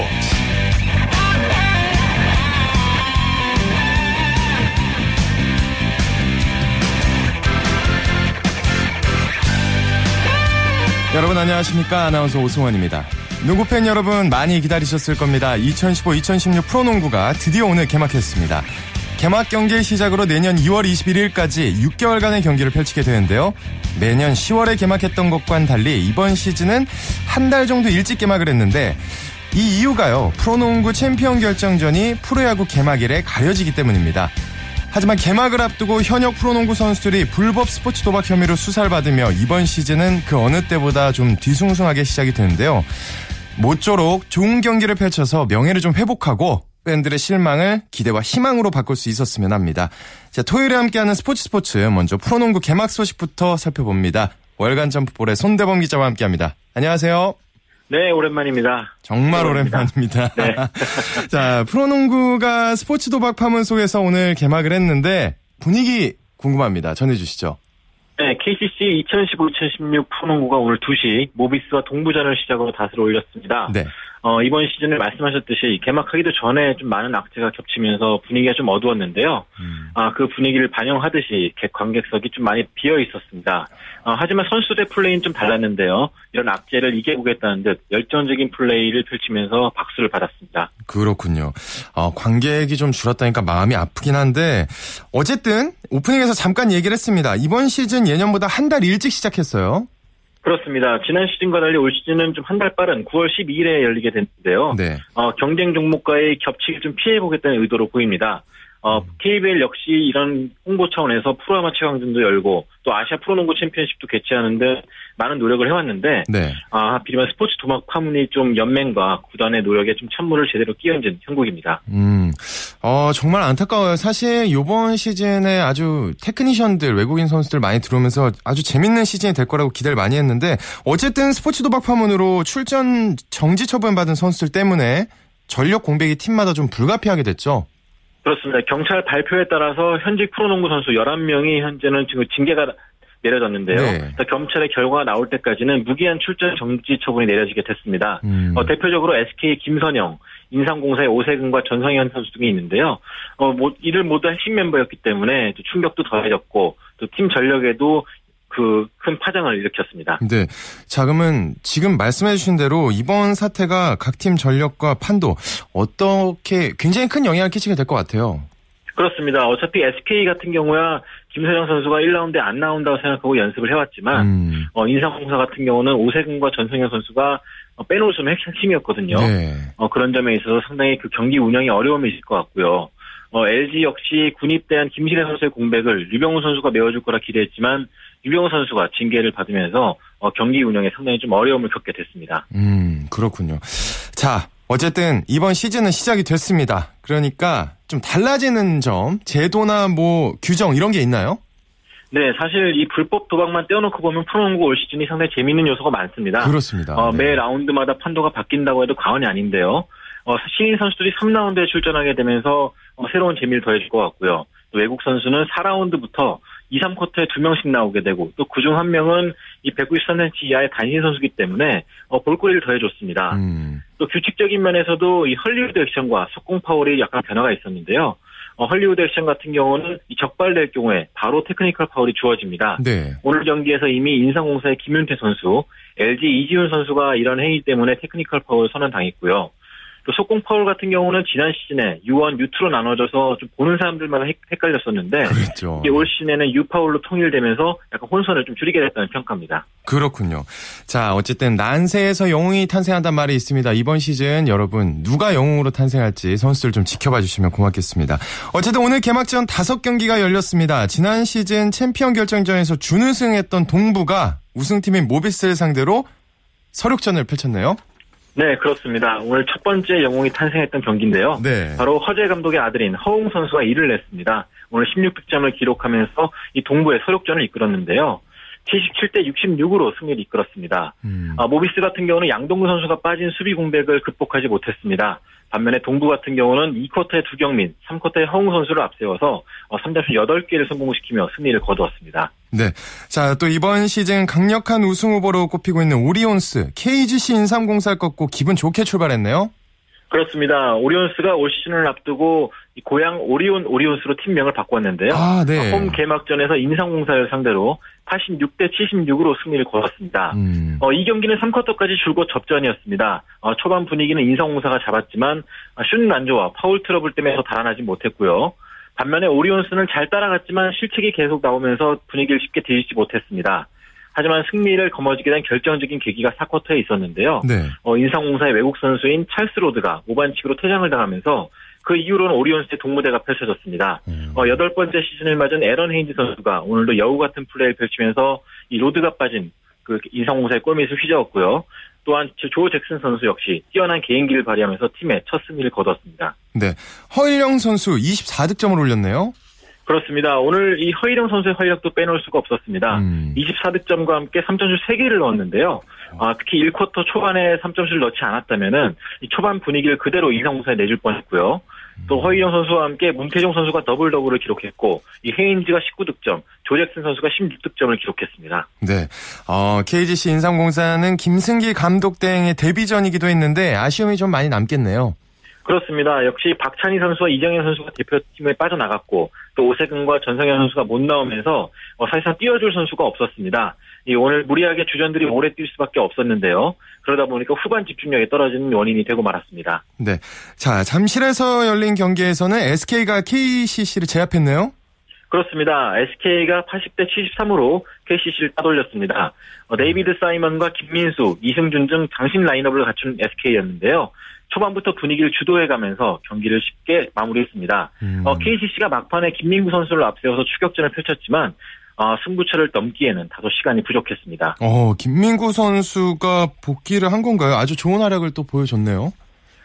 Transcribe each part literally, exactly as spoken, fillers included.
스포츠. 여러분 안녕하십니까? 아나운서 오승환입니다. 농구팬 여러분 많이 기다리셨을 겁니다. 이천십오 이천십육 프로농구가 드디어 오늘 개막했습니다. 개막 경기의 시작으로 내년 이월 이십일일까지 육 개월간의 경기를 펼치게 되는데요. 매년 시월에 개막했던 것과는 달리 이번 시즌은 한 달 정도 일찍 개막을 했는데 이 이유가요. 프로농구 챔피언 결정전이 프로야구 개막일에 가려지기 때문입니다. 하지만 개막을 앞두고 현역 프로농구 선수들이 불법 스포츠 도박 혐의로 수사를 받으며 이번 시즌은 그 어느 때보다 좀 뒤숭숭하게 시작이 되는데요. 모쪼록 좋은 경기를 펼쳐서 명예를 좀 회복하고 팬들의 실망을 기대와 희망으로 바꿀 수 있었으면 합니다. 자, 토요일에 함께하는 스포츠 스포츠 먼저 프로농구 개막 소식부터 살펴봅니다. 월간 점프볼의 손대범 기자와 함께합니다. 안녕하세요. 네, 오랜만입니다. 정말 오랜만입니다. 네. 자, 프로농구가 스포츠 도박 파문 속에서 오늘 개막을 했는데 분위기 궁금합니다. 전해주시죠. 네, 케이씨씨 이천십오 이천십육 프로농구가 오늘 두 시 모비스와 동부전을 시작으로 닷을 올렸습니다. 네. 어, 이번 시즌을 말씀하셨듯이 개막하기도 전에 좀 많은 악재가 겹치면서 분위기가 좀 어두웠는데요. 음. 아, 그 분위기를 반영하듯이 관객석이 좀 많이 비어 있었습니다. 어, 하지만 선수들의 플레이는 좀 달랐는데요. 이런 악재를 이겨보겠다는 듯 열정적인 플레이를 펼치면서 박수를 받았습니다. 그렇군요. 어, 관객이 좀 줄었다니까 마음이 아프긴 한데 어쨌든 오프닝에서 잠깐 얘기를 했습니다. 이번 시즌 예년보다 한 달 일찍 시작했어요. 그렇습니다. 지난 시즌과 달리 올 시즌은 좀 한 달 빠른 구월 십이일에 열리게 됐는데요. 네. 어, 경쟁 종목과의 겹치기를 좀 피해보겠다는 의도로 보입니다. 어, 케이비엘 역시 이런 홍보 차원에서 프로아마 최강전도 열고 또 아시아 프로농구 챔피언십도 개최하는 데 많은 노력을 해왔는데 네. 아, 하필이면 스포츠 도박 파문이 좀 연맹과 구단의 노력에 좀 찬물을 제대로 끼얹은 형국입니다. 음, 어, 정말 안타까워요. 사실 이번 시즌에 아주 테크니션들, 외국인 선수들 많이 들어오면서 아주 재밌는 시즌이 될 거라고 기대를 많이 했는데 어쨌든 스포츠 도박 파문으로 출전 정지 처분받은 선수들 때문에 전력 공백이 팀마다 좀 불가피하게 됐죠. 그렇습니다. 경찰 발표에 따라서 현직 프로농구 선수 열한 명이 현재는 지금 징계가 내려졌는데요. 네. 경찰의 결과가 나올 때까지는 무기한 출전 정지 처분이 내려지게 됐습니다. 음. 어, 대표적으로 에스케이 김선영, 인삼공사의 오세근과 전상현 선수 등이 있는데요. 어, 뭐, 이들 모두 핵심 멤버였기 때문에 또 충격도 더해졌고 또 팀 전력에도 그 큰 파장을 일으켰습니다. 네. 자, 그러면 지금 말씀해 주신 대로 이번 사태가 각 팀 전력과 판도 어떻게 굉장히 큰 영향을 끼치게 될 것 같아요. 그렇습니다. 어차피 에스케이 같은 경우야 김선영 선수가 일 라운드에 안 나온다고 생각하고 연습을 해왔지만 음. 어, 인삼공사 같은 경우는 오세근과 전성현 선수가 빼놓을 수 없는 핵심이었거든요. 네. 어, 그런 점에 있어서 상당히 그 경기 운영이 어려움이 있을 것 같고요. 어, 엘지 역시 군입대한 김신혜 선수의 공백을 류병우 선수가 메워줄 거라 기대했지만 유병호 선수가 징계를 받으면서 어, 경기 운영에 상당히 좀 어려움을 겪게 됐습니다. 음, 그렇군요. 자, 어쨌든 이번 시즌은 시작이 됐습니다. 그러니까 좀 달라지는 점, 제도나 뭐 규정 이런 게 있나요? 네, 사실 이 불법 도박만 떼어놓고 보면 프로농구 올 시즌이 상당히 재미있는 요소가 많습니다. 그렇습니다. 어, 네. 매 라운드마다 판도가 바뀐다고 해도 과언이 아닌데요. 어, 신인 선수들이 삼 라운드에 출전하게 되면서 어, 새로운 재미를 더해줄 것 같고요. 또 외국 선수는 사 라운드부터 이, 삼 쿼터에 두 명씩 나오게 되고 또 그중 한 명은 이 백구십삼 센티미터 이하의 단신 선수기 때문에 어, 볼거리를 더해줬습니다. 음. 또 규칙적인 면에서도 이 헐리우드 액션과 속공 파울이 약간 변화가 있었는데요. 어, 헐리우드 액션 같은 경우는 이 적발될 경우에 바로 테크니컬 파울이 주어집니다. 네. 오늘 경기에서 이미 인상공사의 김윤태 선수, 엘지 이지훈 선수가 이런 행위 때문에 테크니컬 파울을 선언당했고요. 또 속공 파울 같은 경우는 지난 시즌에 유원, 유투로 나눠져서 좀 보는 사람들마다 헷갈렸었는데 그랬죠. 이게 올 시즌에는 유파울로 통일되면서 약간 혼선을 좀 줄이게 됐다는 평가입니다. 그렇군요. 자, 어쨌든 난세에서 영웅이 탄생한다는 말이 있습니다. 이번 시즌 여러분 누가 영웅으로 탄생할지 선수들 좀 지켜봐 주시면 고맙겠습니다. 어쨌든 오늘 개막전 다섯 경기가 열렸습니다. 지난 시즌 챔피언 결정전에서 준우승했던 동부가 우승팀인 모비스를 상대로 설욕전을 펼쳤네요. 네, 그렇습니다. 오늘 첫 번째 영웅이 탄생했던 경기인데요. 네. 바로 허재 감독의 아들인 허웅 선수가 일을 냈습니다. 오늘 십육 득점을 기록하면서 이 동부의 서력전을 이끌었는데요. 칠십칠 대 육십육으로 승리를 이끌었습니다. 음. 아, 모비스 같은 경우는 양동근 선수가 빠진 수비 공백을 극복하지 못했습니다. 반면에 동부 같은 경우는 이 쿼터에 두경민, 삼 쿼터에 허웅 선수를 앞세워서 삼 점 슛 여덟 개를 성공시키며 승리를 거두었습니다. 네, 자, 또 이번 시즌 강력한 우승 후보로 꼽히고 있는 오리온스, 케이지씨 인삼공사를 꺾고 기분 좋게 출발했네요. 그렇습니다. 오리온스가 올 시즌을 앞두고 고향 오리온 오리온스로 팀명을 바꿨는데요. 아, 네. 홈 개막전에서 인삼공사를 상대로 팔십육 대 칠십육으로 승리를 거뒀습니다. 음. 어, 이 경기는 삼 쿼터까지 줄곧 접전이었습니다. 어, 초반 분위기는 인삼공사가 잡았지만 슛 안 좋아 파울 트러블 때문에 더 달아나지 못했고요. 반면에 오리온스는 잘 따라갔지만 실책이 계속 나오면서 분위기를 쉽게 뒤집지 못했습니다. 하지만 승리를 거머쥐게 된 결정적인 계기가 사 쿼터에 있었는데요. 네. 어, 인삼공사의 외국 선수인 찰스 로드가 오반칙으로 퇴장을 당하면서 그 이후로는 오리온스의 동무대가 펼쳐졌습니다. 음. 어, 여덟 번째 시즌을 맞은 에런 헤인즈 선수가 오늘도 여우 같은 플레이를 펼치면서 이 로드가 빠진 그 인삼공사의 골밑을 휘저었고요. 또한 조 잭슨 선수 역시 뛰어난 개인기를 발휘하면서 팀의 첫 승리를 거뒀습니다. 네, 허일영 선수 이십사 득점을 올렸네요. 그렇습니다. 오늘 이 허일영 선수의 활약도 빼놓을 수가 없었습니다. 음. 이십사 득점과 함께 삼 점슛 세 개를 넣었는데요. 아, 특히 일 쿼터 초반에 삼 점슛을 넣지 않았다면은 이 초반 분위기를 그대로 인삼공사에 내줄 뻔했고요. 또 허일영 선수와 함께 문태종 선수가 더블 더블을 기록했고 이 헤인즈가 십구 득점, 조 잭슨 선수가 십육 득점을 기록했습니다. 네, 어, 케이지씨 인삼공사는 김승기 감독 대행의 데뷔전이기도 했는데 아쉬움이 좀 많이 남겠네요. 그렇습니다. 역시 박찬희 선수와 이정현 선수가 대표팀에 빠져나갔고 또 오세근과 전성현 선수가 못 나오면서 어, 사실상 뛰어줄 선수가 없었습니다. 이 오늘 무리하게 주전들이 오래 뛸 수밖에 없었는데요. 그러다 보니까 후반 집중력이 떨어지는 원인이 되고 말았습니다. 네, 자 잠실에서 열린 경기에서는 에스케이가 케이씨씨를 제압했네요. 그렇습니다. 에스케이가 팔십 대 칠십삼으로 케이씨씨를 따돌렸습니다. 어, 데이비드 사이먼과 김민수, 이승준 등 장신 라인업을 갖춘 에스케이였는데요. 초반부터 분위기를 주도해가면서 경기를 쉽게 마무리했습니다. 음. 어, 케이씨씨가 막판에 김민구 선수를 앞세워서 추격전을 펼쳤지만 어, 승부처를 넘기에는 다소 시간이 부족했습니다. 어, 김민구 선수가 복귀를 한 건가요? 아주 좋은 활약을 또 보여줬네요.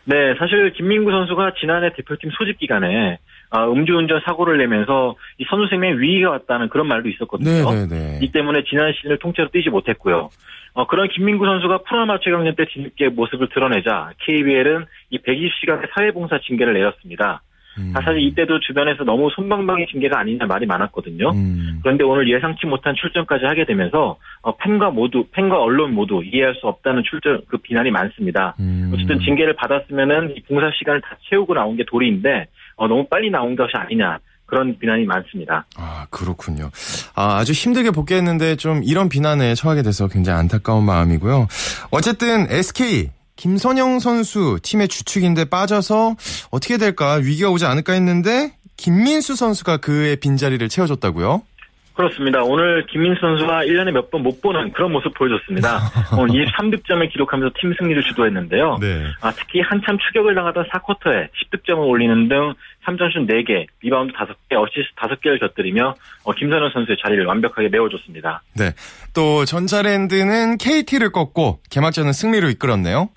네, 사실 김민구 선수가 지난해 대표팀 소집 기간에 어, 음주운전 사고를 내면서 이 선수 생명에 위기가 왔다는 그런 말도 있었거든요. 네네네. 이 때문에 지난 시즌을 통째로 뛰지 못했고요. 어, 그런 김민구 선수가 프로아마 최강전 때 뒤늦게 모습을 드러내자 케이비엘은 이 백이십 시간의 사회봉사 징계를 내렸습니다. 음. 사실 이때도 주변에서 너무 손방망이 징계가 아니냐 말이 많았거든요. 음. 그런데 오늘 예상치 못한 출전까지 하게 되면서 어, 팬과 모두 팬과 언론 모두 이해할 수 없다는 출전 그 비난이 많습니다. 음. 어쨌든 징계를 받았으면은 이 봉사 시간을 다 채우고 나온 게 도리인데 어, 너무 빨리 나온 것이 아니냐. 그런 비난이 많습니다. 아, 그렇군요. 아, 아주 힘들게 복귀했는데 좀 이런 비난에 처하게 돼서 굉장히 안타까운 마음이고요. 어쨌든 에스케이 김선영 선수 팀의 주축인데 빠져서 어떻게 될까 위기가 오지 않을까 했는데 김민수 선수가 그의 빈자리를 채워줬다고요? 그렇습니다. 오늘 김민수 선수가 일 년에 몇 번 못 보는 그런 모습 보여줬습니다. 오늘 이십삼 득점을 기록하면서 팀 승리를 주도했는데요. 네. 아, 특히 한참 추격을 당하던 사 쿼터에 십 득점을 올리는 등 삼 점슛 네 개, 리바운드 다섯 개, 어시스트 다섯 개를 곁들이며 어, 김선영 선수의 자리를 완벽하게 메워줬습니다. 네. 또 전자랜드는 케이티를 꺾고 개막전은 승리로 이끌었네요.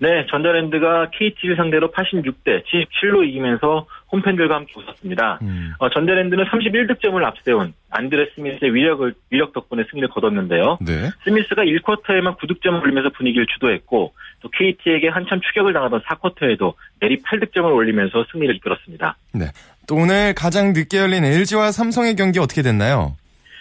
네, 전자랜드가 케이티를 상대로 팔십육 대 칠십칠로 이기면서 홈팬들과 함께 웃었습니다. 음. 어, 전자랜드는 삼십일 득점을 앞세운 안드레 스미스의 위력을, 위력 덕분에 승리를 거뒀는데요. 네. 스미스가 일 쿼터에만 구 득점을 올리면서 분위기를 주도했고 또 케이티에게 한참 추격을 당하던 사 쿼터에도 내리 팔 득점을 올리면서 승리를 이끌었습니다. 네. 또 오늘 가장 늦게 열린 엘지와 삼성의 경기 어떻게 됐나요?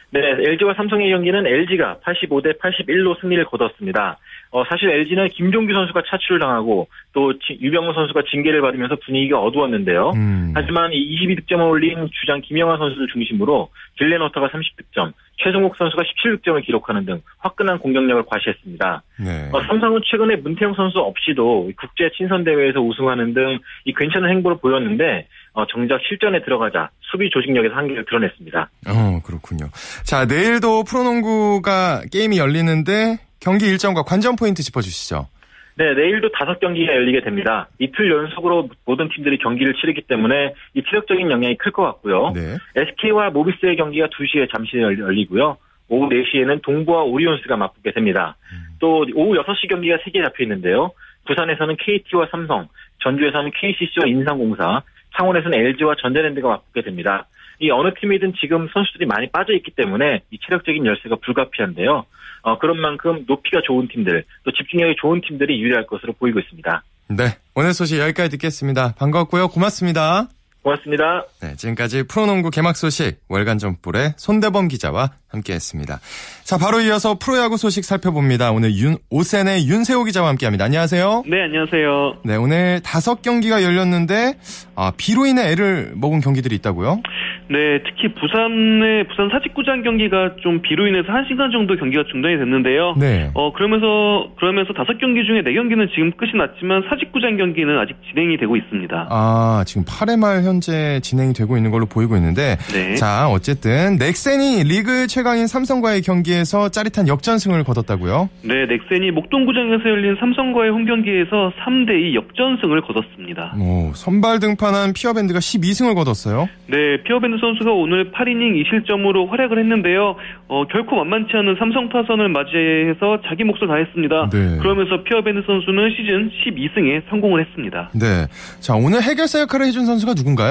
네, 엘지와 삼성의 경기는 엘지가 팔십오 대 팔십일로 승리를 거뒀습니다. 어, 사실 엘지는 김종규 선수가 차출을 당하고 또 유병호 선수가 징계를 받으면서 분위기가 어두웠는데요. 음. 하지만 이 이십이 득점을 올린 주장 김영하 선수를 중심으로 길렌 워터가 삼십 득점, 최승욱 선수가 십칠 득점을 기록하는 등 화끈한 공격력을 과시했습니다. 네. 어, 삼성은 최근에 문태종 선수 없이도 국제 친선 대회에서 우승하는 등 이 괜찮은 행보를 보였는데 어, 정작 실전에 들어가자 수비 조직력에서 한계를 드러냈습니다. 어, 그렇군요. 자, 내일도 프로농구가 게임이 열리는데 경기 일정과 관전 포인트 짚어주시죠. 네, 내일도 다섯 경기가 열리게 됩니다. 이틀 연속으로 모든 팀들이 경기를 치르기 때문에 이 체력적인 영향이 클 것 같고요. 네. 에스케이와 모비스의 경기가 두 시에 잠실에 열리고요. 오후 네 시에는 동부와 오리온스가 맞붙게 됩니다. 음. 또 오후 여섯 시 경기가 세 개 잡혀 있는데요. 부산에서는 케이티와 삼성, 전주에서는 케이씨씨와 인삼공사, 창원에서는 엘지와 전자랜드가 맞붙게 됩니다. 이 어느 팀이든 지금 선수들이 많이 빠져있기 때문에 이 체력적인 열세가 불가피한데요. 어, 그런 만큼 높이가 좋은 팀들, 또 집중력이 좋은 팀들이 유리할 것으로 보이고 있습니다. 네, 오늘 소식 여기까지 듣겠습니다. 반가웠고요. 고맙습니다. 고맙습니다. 네, 지금까지 프로농구 개막 소식 월간 점프볼의 손대범 기자와 함께했습니다. 자, 바로 이어서 프로야구 소식 살펴봅니다. 오늘 윤, 오센의 윤세호 기자와 함께합니다. 안녕하세요. 네, 안녕하세요. 네, 오늘 다섯 경기가 열렸는데 아, 비로 인해 애를 먹은 경기들이 있다고요? 네, 특히 부산의 부산 사직구장 경기가 좀 비로 인해서 한 시간 정도 경기가 중단이 됐는데요. 네. 어 그러면서 그러면서 다섯 경기 중에 네 경기는 지금 끝이 났지만 사직구장 경기는 아직 진행이 되고 있습니다. 아, 지금 팔 회 말 현재 진행이 되고 있는 걸로 보이고 있는데, 네. 자, 어쨌든 넥센이 리그 최강인 삼성과의 경기에서 짜릿한 역전승을 거뒀다고요? 네, 넥센이 목동구장에서 열린 삼성과의 홈 경기에서 삼 대 이 역전승을 거뒀습니다. 오, 선발 등판한 피어밴드가 십이 승을 거뒀어요? 네, 피어밴드 선수가 오늘 팔 이닝 이 실점으로 활약을 했는데요. 어, 결코 만만치 않은 삼성 타선을 맞이해서 자기 몫을 다했습니다. 네. 그러면서 피어밴드 선수는 시즌 십이 승에 성공을 했습니다. 네, 자, 오늘 해결사 역할을 해준 선수가 누군가?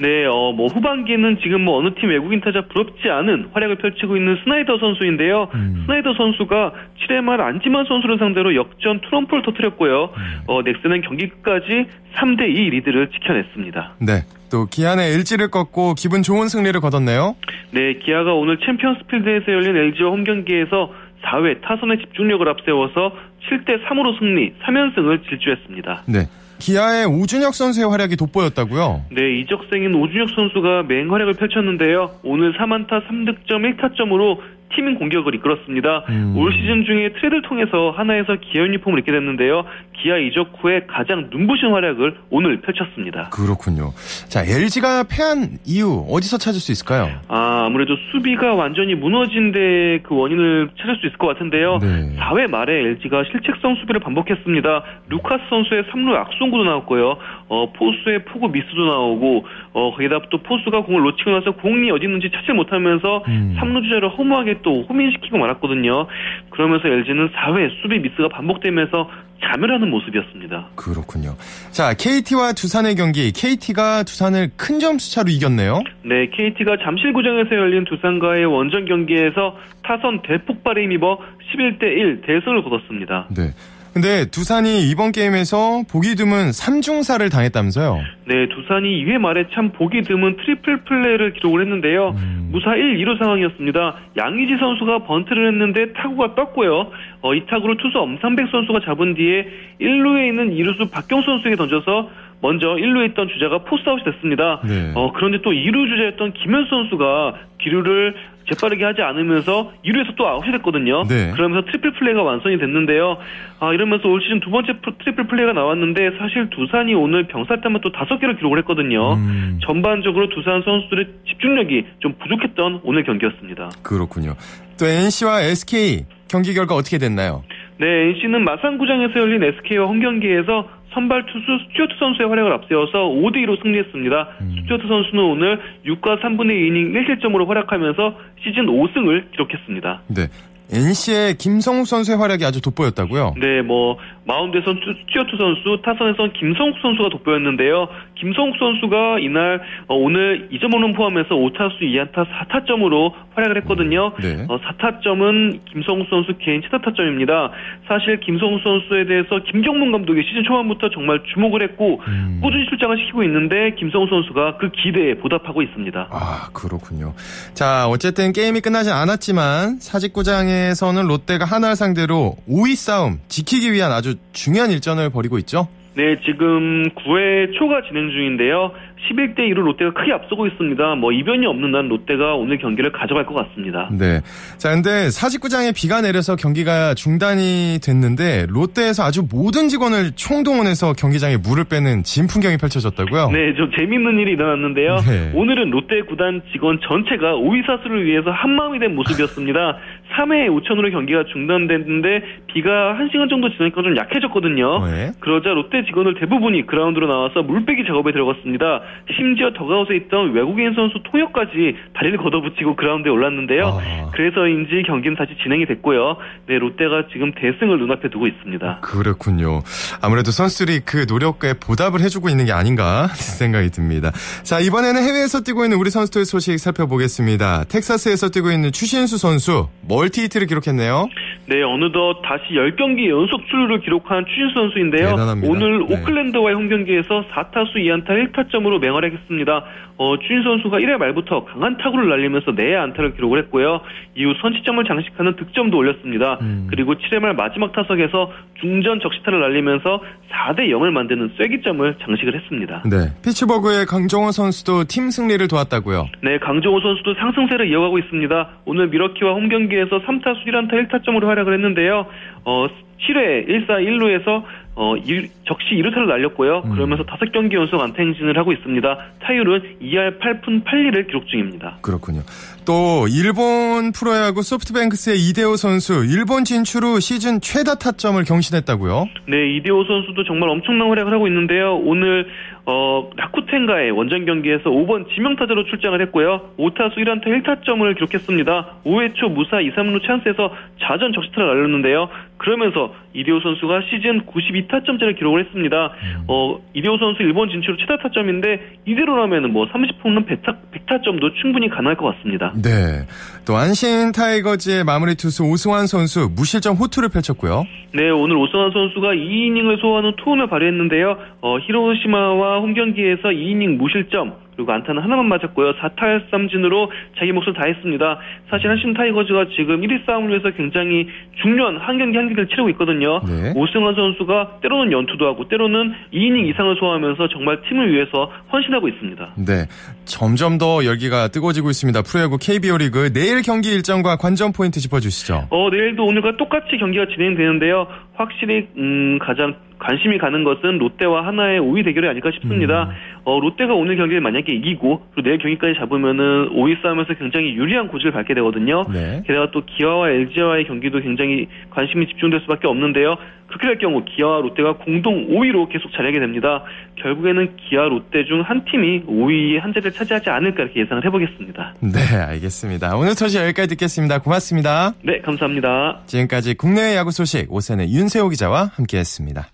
네, 어, 뭐 후반기에는 지금 뭐 어느 팀 외국인 타자 부럽지 않은 활약을 펼치고 있는 스나이더 선수인데요. 음. 스나이더 선수가 칠 회 말 안지만 선수를 상대로 역전 트럼프를 터뜨렸고요. 음. 어, 넥센은 경기 끝까지 삼 대 이 리드를 지켜냈습니다. 네. 또 기아는 엘지를 꺾고 기분 좋은 승리를 거뒀네요. 네, 기아가 오늘 챔피언스필드에서 열린 엘지와 홈경기에서 사 회 타선의 집중력을 앞세워서 칠 대 삼으로 승리, 삼 연승을 질주했습니다. 네. 기아의 오준혁 선수의 활약이 돋보였다고요? 네, 이적생인 오준혁 선수가 맹활약을 펼쳤는데요. 오늘 사 안타 삼 득점 일 타점으로 팀인 공격을 이끌었습니다. 음. 올 시즌 중에 트레이드를 통해서 하나에서 기아 유니폼을 입게 됐는데요. 기아 이적 후에 가장 눈부신 활약을 오늘 펼쳤습니다. 그렇군요. 자, 엘지가 패한 이유 어디서 찾을 수 있을까요? 아, 아무래도 수비가 완전히 무너진 데 그 원인을 찾을 수 있을 것 같은데요. 네. 사 회 말에 엘지가 실책성 수비를 반복했습니다. 루카스 선수의 삼 루 악송구도 나왔고요. 어, 포수의 포구 미스도 나오고 어, 거기다 또 포수가 공을 놓치고 나서 공이 어디 있는지 찾지 못하면서 음. 삼 루 주자를 허무하게 또 호민시키고 말았거든요. 그러면서 엘지는 사 회 수비 미스가 반복되면서 자멸하는 모습이었습니다. 그렇군요. 자, 케이티와 두산의 경기. 케이티가 두산을 큰 점수차로 이겼네요. 네, 케이티가 잠실구장에서 열린 두산과의 원정 경기에서 타선 대폭발에 힘입어 십일 대 일 대승을 거뒀습니다. 네. 근데 두산이 이번 게임에서 보기 드문 삼중사를 당했다면서요? 네, 두산이 이 회 말에 참 보기 드문 트리플 플레이를 기록을 했는데요. 음. 무사 일 이루 상황이었습니다. 양의지 선수가 번트를 했는데 타구가 떴고요. 어, 이 타구를 투수 엄상백 선수가 잡은 뒤에 일 루에 있는 이루수 박경 선수에게 던져서 먼저 일 루에 있던 주자가 포스아웃이 됐습니다. 네. 어, 그런데 또 이 루 주자였던 김현 선수가 기루를 재빠르게 하지 않으면서 이 루에서 또 아웃이 됐거든요. 네. 그러면서 트리플 플레이가 완성이 됐는데요. 아, 이러면서 올 시즌 두 번째 트리플 플레이가 나왔는데 사실 두산이 오늘 병살타만 또 다섯 개를 기록을 했거든요. 음. 전반적으로 두산 선수들의 집중력이 좀 부족했던 오늘 경기였습니다. 그렇군요. 또 엔씨와 에스케이 경기 결과 어떻게 됐나요? 네, 엔씨는 마산구장에서 열린 에스케이와 홈경기에서 선발 투수 스튜어트 선수의 활약을 앞세워서 오 대 이로 승리했습니다. 음. 스튜어트 선수는 오늘 육 과 삼 분의 이 이닝 일 실점으로 활약하면서 시즌 오 승을 기록했습니다. 네. 엔씨의 김성욱 선수의 활약이 아주 돋보였다고요? 네, 뭐 마운드에선 스튜어트 선수, 타선에선 김성욱 선수가 돋보였는데요. 김성욱 선수가 이날 어, 오늘 이 점 홈런 포함해서 오 타수 이 안타 사 타점으로 활약을 했거든요. 네. 어, 사 타점은 김성욱 선수 개인 최다 타점입니다. 사실 김성욱 선수에 대해서 김경문 감독이 시즌 초반부터 정말 주목을 했고 음. 꾸준히 출장을 시키고 있는데 김성욱 선수가 그 기대에 보답하고 있습니다. 아, 그렇군요. 자, 어쨌든 게임이 끝나진 않았지만 사직구장에 에서는 롯데가 하나를 상대로 오 위 싸움 지키기 위한 아주 중요한 일전을 벌이고 있죠. 네, 지금 구 회 초가 진행 중인데요. 십일 대 이로 롯데가 크게 앞서고 있습니다. 뭐 이변이 없는 난 롯데가 오늘 경기를 가져갈 것 같습니다. 네. 자, 근데 사직구장에 비가 내려서 경기가 중단이 됐는데 롯데에서 아주 모든 직원을 총동원해서 경기장에 물을 빼는 진풍경이 펼쳐졌다고요? 네, 좀 재밌는 일이 일어났는데요. 네. 오늘은 롯데 구단 직원 전체가 오 위 사수를 위해서 한마음이 된 모습이었습니다. 삼 회 오천으로 경기가 중단됐는데 비가 한 시간 정도 지나니까 좀 약해졌거든요. 네. 그러자 롯데 직원들 대부분이 그라운드로 나와서 물빼기 작업에 들어갔습니다. 심지어 더그아웃에 있던 외국인 선수 통역까지 다리를 걷어붙이고 그라운드에 올랐는데요. 아. 그래서인지 경기는 다시 진행이 됐고요. 네, 롯데가 지금 대승을 눈앞에 두고 있습니다. 그렇군요. 아무래도 선수들이 그 노력에 보답을 해주고 있는 게 아닌가 생각이 듭니다. 자, 이번에는 해외에서 뛰고 있는 우리 선수들 소식 살펴보겠습니다. 텍사스에서 뛰고 있는 추신수 선수 멀티히트를 기록했네요. 네, 어느덧 다시 열 경기 연속 출루를 기록한 추신수 선수인데요. 대단합니다. 오늘 네. 오클랜드와의 홈 경기에서 사 타수 이 안타 일 타점으로 맹활약했습니다. 어, 추신수 선수가 일 회 말부터 강한 타구를 날리면서 네 안타를 기록을 했고요. 이후 선취점을 장식하는 득점도 올렸습니다. 음. 그리고 칠 회 말 마지막 타석에서 중전 적시타를 날리면서 사 대 영을 만드는 쐐기점을 장식을 했습니다. 네, 피츠버그의 강정호 선수도 팀 승리를 도왔다고요? 네, 강정호 선수도 상승세를 이어가고 있습니다. 오늘 미러키와 홈 경기에서 삼 타수 일 안타 일 타점으로 활약을 했는데요. 어, 칠 회 일 사 일 루에서 어, 일, 적시 이 루타를 날렸고요. 음. 그러면서 다섯 경기 연속 안타 행진을 하고 있습니다. 타율은 이 할 팔 푼 팔 리를 기록 중입니다. 그렇군요. 또 일본 프로야구 소프트뱅크스의 이대호 선수, 일본 진출 후 시즌 최다 타점을 경신했다고요? 네, 이대호 선수도 정말 엄청난 활약을 하고 있는데요. 오늘 어, 라쿠텐과의 원정 경기에서 오 번 지명타자로 출장을 했고요. 오 타수 일 안타 일 타점을 기록했습니다. 오 회 초 무사 이 삼 루 찬스에서 좌전 적시타를 날렸는데요. 그러면서 이대호 선수가 시즌 구십이 타점째를 기록을 했습니다. 어, 이대호 선수 일본 진출 최다 타점인데 이대로라면 뭐 삼십 홈런 백 타점도 충분히 가능할 것 같습니다. 네. 또 안신 타이거즈의 마무리 투수 오승환 선수 무실점 호투를 펼쳤고요. 네, 오늘 오승환 선수가 이 이닝을 소화하는 투혼을 발휘했는데요. 어, 히로시마와 홈 경기에서 이 이닝 무실점, 그리고 안타는 하나만 맞았고요. 사 탈삼진으로 자기 몫을 다했습니다. 사실 한신 타이거즈가 지금 일 위 싸움을 위해서 굉장히 중요한 한 경기 한 경기를 치르고 있거든요. 네. 오승환 선수가 때로는 연투도 하고 때로는 이 이닝 이상을 소화하면서 정말 팀을 위해서 헌신하고 있습니다. 네, 점점 더 열기가 뜨거워지고 있습니다. 프로야구 케이비오 리그 내일 경기 일정과 관전 포인트 짚어주시죠. 어, 내일도 오늘과 똑같이 경기가 진행되는데요. 확실히 음, 가장 관심이 가는 것은 롯데와 하나의 오 위 대결이 아닐까 싶습니다. 음. 어, 롯데가 오늘 경기를 만약에 이기고 그리고 내일 경기까지 잡으면은 오 위 싸움에서 굉장히 유리한 고지를 밟게 되거든요. 네. 게다가 또 기아와 엘지와의 경기도 굉장히 관심이 집중될 수밖에 없는데요. 그렇게 될 경우 기아와 롯데가 공동 오 위로 계속 자리하게 됩니다. 결국에는 기아, 롯데 중 한 팀이 오 위의 한 자리를 차지하지 않을까 이렇게 예상을 해보겠습니다. 네, 알겠습니다. 오늘 소식 여기까지 듣겠습니다. 고맙습니다. 네, 감사합니다. 지금까지 국내외 야구 소식 오세훈의 윤세호 기자와 함께했습니다.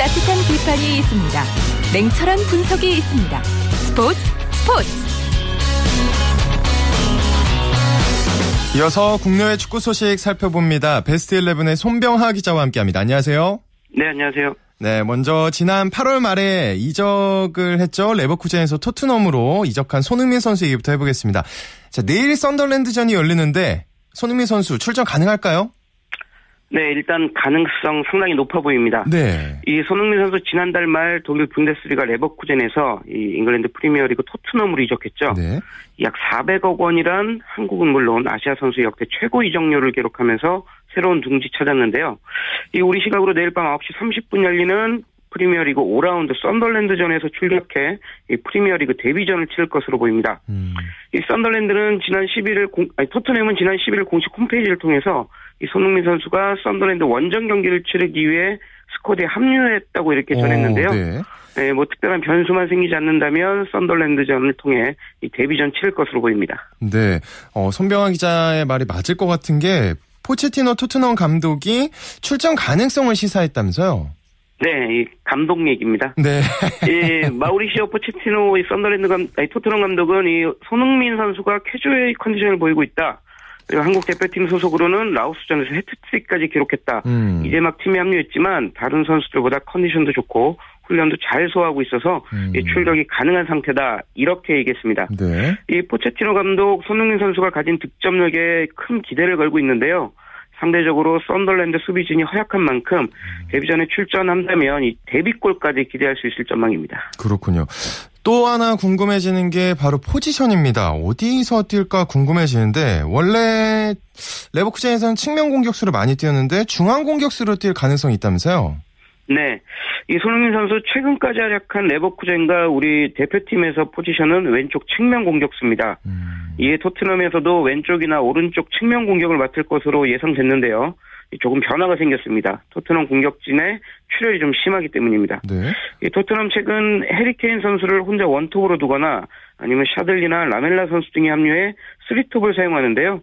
따뜻한 비판이 있습니다. 냉철한 분석이 있습니다. 스포츠 스포츠. 이어서 국내외 축구 소식 살펴봅니다. 베스트 십일의 손병하 기자와 함께합니다. 안녕하세요. 네, 안녕하세요. 네, 먼저 지난 팔월 말에 이적을 했죠. 레버쿠젠에서 토트넘으로 이적한 손흥민 선수 얘기부터 해보겠습니다. 자, 내일 썬더랜드전이 열리는데 손흥민 선수 출전 가능할까요? 네, 일단 가능성 상당히 높아 보입니다. 네. 이 손흥민 선수 지난달 말 독일 분데스리가 레버쿠젠에서 이 잉글랜드 프리미어리그 토트넘으로 이적했죠. 네. 약 사백억 원이란 한국은 물론 아시아 선수 역대 최고 이적료를 기록하면서 새로운 둥지 찾았는데요. 이 우리 시각으로 내일 밤 아홉 시 삼십 분 열리는 프리미어리그 오 라운드 썬더랜드전에서 출격해 이 프리미어리그 데뷔전을 치를 것으로 보입니다. 음. 이 썬더랜드는 지난 십일 일 공, 아니, 토트넘은 지난 십일 일 공식 홈페이지를 통해서 이 손흥민 선수가 썬더랜드 원정 경기를 치르기 위해 스쿼드에 합류했다고 이렇게 전했는데요. 오, 네. 네, 뭐 특별한 변수만 생기지 않는다면 썬더랜드전을 통해 이 데뷔전 치를 것으로 보입니다. 네, 어, 손병하 기자의 말이 맞을 것 같은 게 포체티노 토트넘 감독이 출전 가능성을 시사했다면서요. 네, 이 감독 얘기입니다. 네. 이 마우리시오 포체티노 이 썬더랜드 감, 아니, 토트넘 감독은 이 손흥민 선수가 쾌조의 컨디션을 보이고 있다. 그리고 한국 대표팀 소속으로는 라오스전에서 해트트릭까지 기록했다. 음. 이제 막 팀에 합류했지만 다른 선수들보다 컨디션도 좋고 훈련도 잘 소화하고 있어서 음. 이 출격이 가능한 상태다. 이렇게 얘기했습니다. 네. 이 포체티노 감독 손흥민 선수가 가진 득점력에 큰 기대를 걸고 있는데요. 상대적으로 썬더랜드 수비진이 허약한 만큼 데뷔전에 출전한다면 이 데뷔골까지 기대할 수 있을 전망입니다. 그렇군요. 또 하나 궁금해지는 게 바로 포지션입니다. 어디서 뛸까 궁금해지는데 원래 레버쿠젠에서는 측면 공격수를 많이 뛰었는데 중앙 공격수로 뛸 가능성이 있다면서요? 네. 이 손흥민 선수 최근까지 활약한 레버쿠젠과 우리 대표팀에서 포지션은 왼쪽 측면 공격수입니다. 음. 이에 토트넘에서도 왼쪽이나 오른쪽 측면 공격을 맡을 것으로 예상됐는데요. 조금 변화가 생겼습니다. 토트넘 공격진의 출혈이 좀 심하기 때문입니다. 네. 이 토트넘 최근 해리케인 선수를 혼자 원톱으로 두거나 아니면 샤들리나 라멜라 선수 등이 합류해 쓰리톱을 사용하는데요.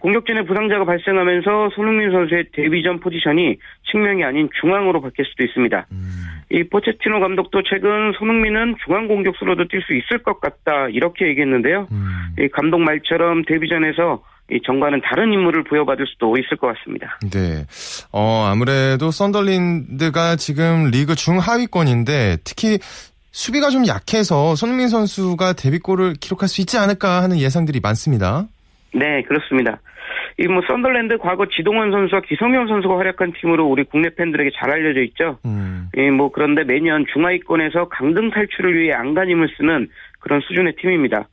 공격진의 부상자가 발생하면서 손흥민 선수의 데뷔전 포지션이 측면이 아닌 중앙으로 바뀔 수도 있습니다. 음. 이 포체티노 감독도 최근 손흥민은 중앙 공격수로도 뛸 수 있을 것 같다 이렇게 얘기했는데요. 음. 이 감독 말처럼 데뷔전에서 이 전과는 다른 임무를 부여받을 수도 있을 것 같습니다. 네, 어 아무래도 썬더랜드가 지금 리그 중하위권인데 특히 수비가 좀 약해서 손흥민 선수가 데뷔골을 기록할 수 있지 않을까 하는 예상들이 많습니다. 네, 그렇습니다. 이 뭐 썬더랜드 과거 지동원 선수와 기성용 선수가 활약한 팀으로 우리 국내 팬들에게 잘 알려져 있죠. 음. 이 뭐 그런데 매년 중하위권에서 강등 탈출을 위해 안간힘을 쓰는 그런 수준의 팀입니다.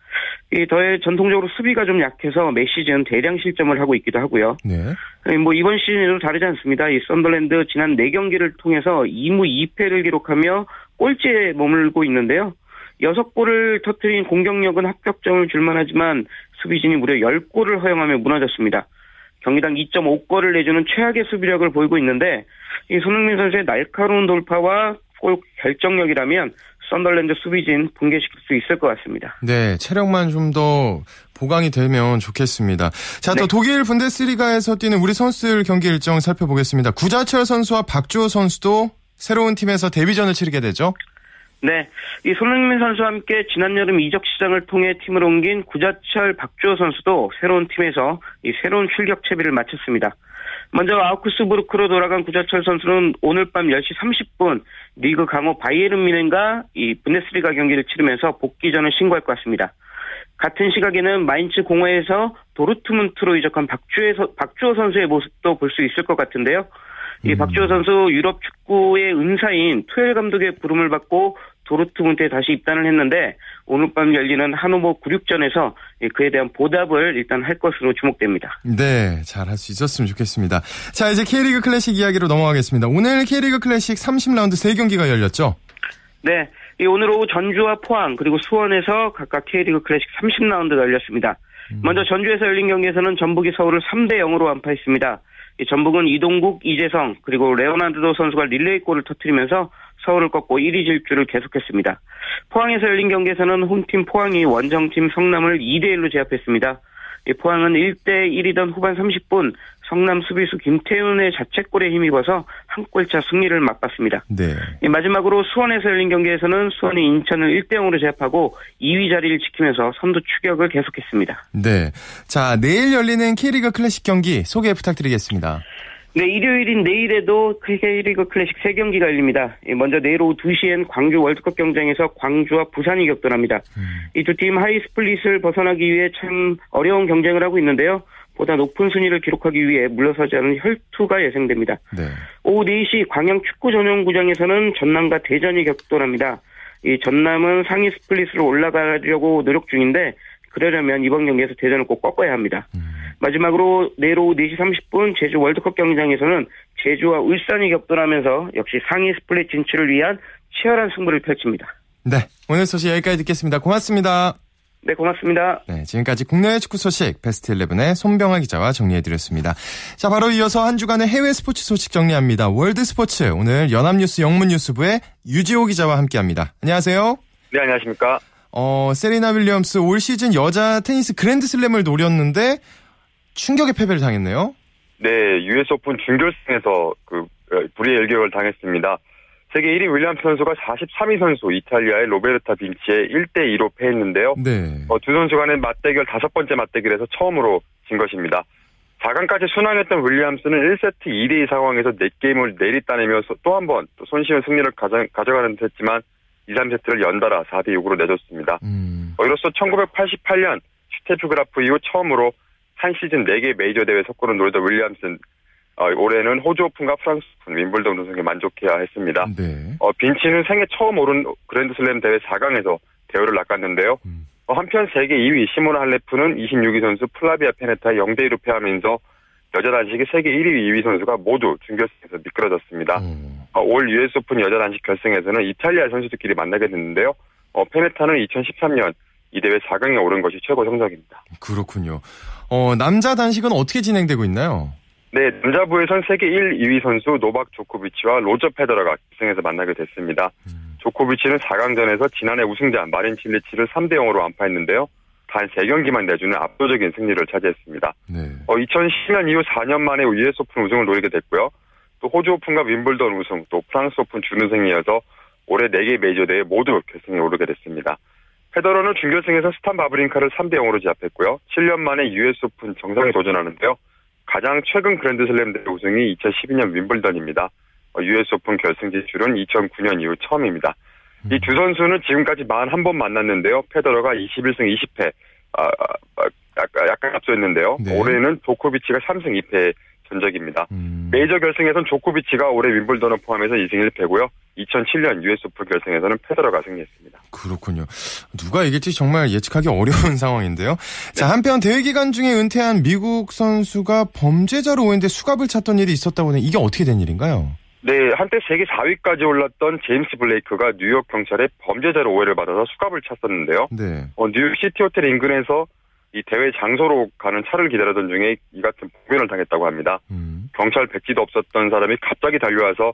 이 더해 전통적으로 수비가 좀 약해서 매 시즌 대량 실점을 하고 있기도 하고요. 네. 이 뭐 이번 시즌에도 다르지 않습니다. 이 썬더랜드 지난 네 경기를 통해서 이 무 이 패를 기록하며 꼴찌에 머물고 있는데요. 여섯 골을 터뜨린 공격력은 합격점을 줄만하지만 수비진이 무려 열 골을 허용하며 무너졌습니다. 경기당 이 점 오 골을 내주는 최악의 수비력을 보이고 있는데 이 손흥민 선수의 날카로운 돌파와 골 결정력이라면 썬더랜드 수비진 붕괴시킬 수 있을 것 같습니다. 네, 체력만 좀 더 보강이 되면 좋겠습니다. 자, 네. 또 독일 분데스리가에서 뛰는 우리 선수들 경기 일정 살펴보겠습니다. 구자철 선수와 박주호 선수도 새로운 팀에서 데뷔전을 치르게 되죠. 네, 이 손흥민 선수와 함께 지난 여름 이적 시장을 통해 팀을 옮긴 구자철, 박주호 선수도 새로운 팀에서 이 새로운 출격 채비를 마쳤습니다. 먼저 아우크스부르크로 돌아간 구자철 선수는 오늘 밤 열 시 삼십 분 리그 강호 바이에른 뮌헨과 이 분데스리가 경기를 치르면서 복귀전을 신고할 것 같습니다. 같은 시각에는 마인츠 공회에서 도르트문트로 이적한 박주호, 박주호 선수의 모습도 볼 수 있을 것 같은데요. 이 박주호 선수 유럽 축구의 은사인 투엘 감독의 부름을 받고 도르트문트에 다시 입단을 했는데 오늘 밤 열리는 하노버 구십육전에서 그에 대한 보답을 일단 할 것으로 주목됩니다. 네, 잘 할 수 있었으면 좋겠습니다. 자, 이제 K리그 클래식 이야기로 넘어가겠습니다. 오늘 K리그 클래식 삼십 라운드 세 경기가 열렸죠? 네, 오늘 오후 전주와 포항 그리고 수원에서 각각 K리그 클래식 삼십 라운드가 열렸습니다. 먼저 전주에서 열린 경기에서는 전북이 서울을 삼 대 영으로 완파했습니다. 전북은 이동국, 이재성 그리고 레오나르도 선수가 릴레이골을 터뜨리면서 서울을 꺾고 일 위 질주를 계속했습니다. 포항에서 열린 경기에서는 홈팀 포항이 원정팀 성남을 이 대 일로 제압했습니다. 포항은 일 대 일이던 후반 삼십 분 성남 수비수 김태훈의 자책골에 힘입어서 한 골차 승리를 맛봤습니다. 네. 마지막으로 수원에서 열린 경기에서는 수원이 인천을 일 대 영으로 제압하고 이 위 자리를 지키면서 선두 추격을 계속했습니다. 네. 자, 내일 열리는 K리그 클래식 경기 소개 부탁드리겠습니다. 네, 일요일인 내일에도 K리그 클래식 세 경기가 열립니다. 먼저 내일 오후 두 시엔 광주 월드컵 경쟁에서 광주와 부산이 격돌합니다. 음. 이 두 팀 하이 스플릿을 벗어나기 위해 참 어려운 경쟁을 하고 있는데요. 보다 높은 순위를 기록하기 위해 물러서지 않은 혈투가 예상됩니다. 네. 오후 네 시 광양 축구 전용 구장에서는 전남과 대전이 격돌합니다. 이 전남은 상위 스플릿으로 올라가려고 노력 중인데 그러려면 이번 경기에서 대전을 꼭 꺾어야 합니다. 음. 마지막으로 내일 오후 네 시 삼십 분 제주 월드컵 경기장에서는 제주와 울산이 격돌하면서 역시 상위 스플릿 진출을 위한 치열한 승부를 펼칩니다. 네, 오늘 소식 여기까지 듣겠습니다. 고맙습니다. 네, 고맙습니다. 네, 지금까지 국내 축구 소식 베스트십일의 손병아 기자와 정리해드렸습니다. 자, 바로 이어서 한 주간의 해외 스포츠 소식 정리합니다. 월드 스포츠, 오늘 연합뉴스 영문뉴스부의 유지호 기자와 함께합니다. 안녕하세요. 네, 안녕하십니까. 어, 세리나 윌리엄스 올 시즌 여자 테니스 그랜드슬램을 노렸는데 충격의 패배를 당했네요. 네, 유 에스 오픈 준결승에서 그 불의의 일격을 당했습니다. 세계 일 위 윌리엄스 선수가 사십삼 위 선수 이탈리아의 로베르타 빈치에 일 대 이로 패했는데요. 네. 어, 두 선수 간의 맞대결 다섯 번째 맞대결에서 처음으로 진 것입니다. 사 강까지 순항했던 윌리엄스는 일 세트 이 대 이 상황에서 네 게임을 내리따내며 또 한 번 또 손쉬운 승리를 가장, 가져가는 듯 했지만 이, 삼 세트를 연달아 사 대 육으로 내줬습니다. 음. 어, 이로써 천구백팔십팔 년 스테프 그라프 이후 처음으로 한 시즌 네 개 메이저 대회 석권을 노리던 윌리엄슨, 어, 올해는 호주 오픈과 프랑스 오픈, 윈블던 우승에 만족해야 했습니다. 네. 어, 빈치는 생애 처음 오른 그랜드슬램 대회 사 강에서 대회를 낚았는데요. 음. 어, 한편 세계 이 위 시모나 할레프는 이십육 위 선수 플라비아 페네타에 영 대 이로 패하면서 여자 단식의 세계 일 위, 이 위 선수가 모두 준결승에서 미끄러졌습니다. 음. 어, 올 유 에스 오픈 여자 단식 결승에서는 이탈리아 선수들끼리 만나게 됐는데요. 어, 페네타는 이천십삼 년 이 대회 사 강에 오른 것이 최고 성적입니다. 그렇군요. 어, 남자 단식은 어떻게 진행되고 있나요? 네, 남자부에선 세계 일, 이 위 선수 노박 조코비치와 로저 페더러가 결승에서 만나게 됐습니다. 음. 조코비치는 사 강전에서 지난해 우승자 마린 칠리치를 삼 대 영으로 완파했는데요. 단 세 경기만 내주는 압도적인 승리를 차지했습니다. 네. 어, 이천십 년 이후 사 년 만에 유 에스 오픈 우승을 노리게 됐고요. 또 호주 오픈과 윈블던 우승, 또 프랑스 오픈 준우승이 이어서 올해 네 개 메이저 대회 모두 결승에 오르게 됐습니다. 페더러는 준결승에서 스탄 바브린카를 삼 대 영으로 제압했고요. 칠 년 만에 유에스 오픈 정상에 도전하는데요. 가장 최근 그랜드슬램 대회 우승이 이천십이 년 윈블던입니다. 유에스 오픈 결승 진출은 이천구 년 이후 처음입니다. 이 두 선수는 지금까지 사십일 번 만났는데요. 페더러가 이십일 승 이십 패, 아, 아, 약간 앞서있는데요. 네. 올해는 조코비치가 삼 승 이 패 전적입니다. 음. 메이저 결승에서는 조코비치가 올해 윈블던을 포함해서 이 승 일 패고요. 이천칠 년 유에스 오픈 결승에서는 페더러가 승리했습니다. 그렇군요. 누가 이길지 정말 예측하기 어려운 상황인데요. 네. 자, 한편 대회 기간 중에 은퇴한 미국 선수가 범죄자로 오해돼 수갑을 찼던 일이 있었다고 하는데 이게 어떻게 된 일인가요? 네, 한때 세계 사 위까지 올랐던 제임스 블레이크가 뉴욕 경찰에 범죄자로 오해를 받아서 수갑을 찼었는데요. 네. 어, 뉴욕 시티 호텔 인근에서 이 대회 장소로 가는 차를 기다리던 중에 이 같은 폭행을 당했다고 합니다. 음. 경찰 백지도 없었던 사람이 갑자기 달려와서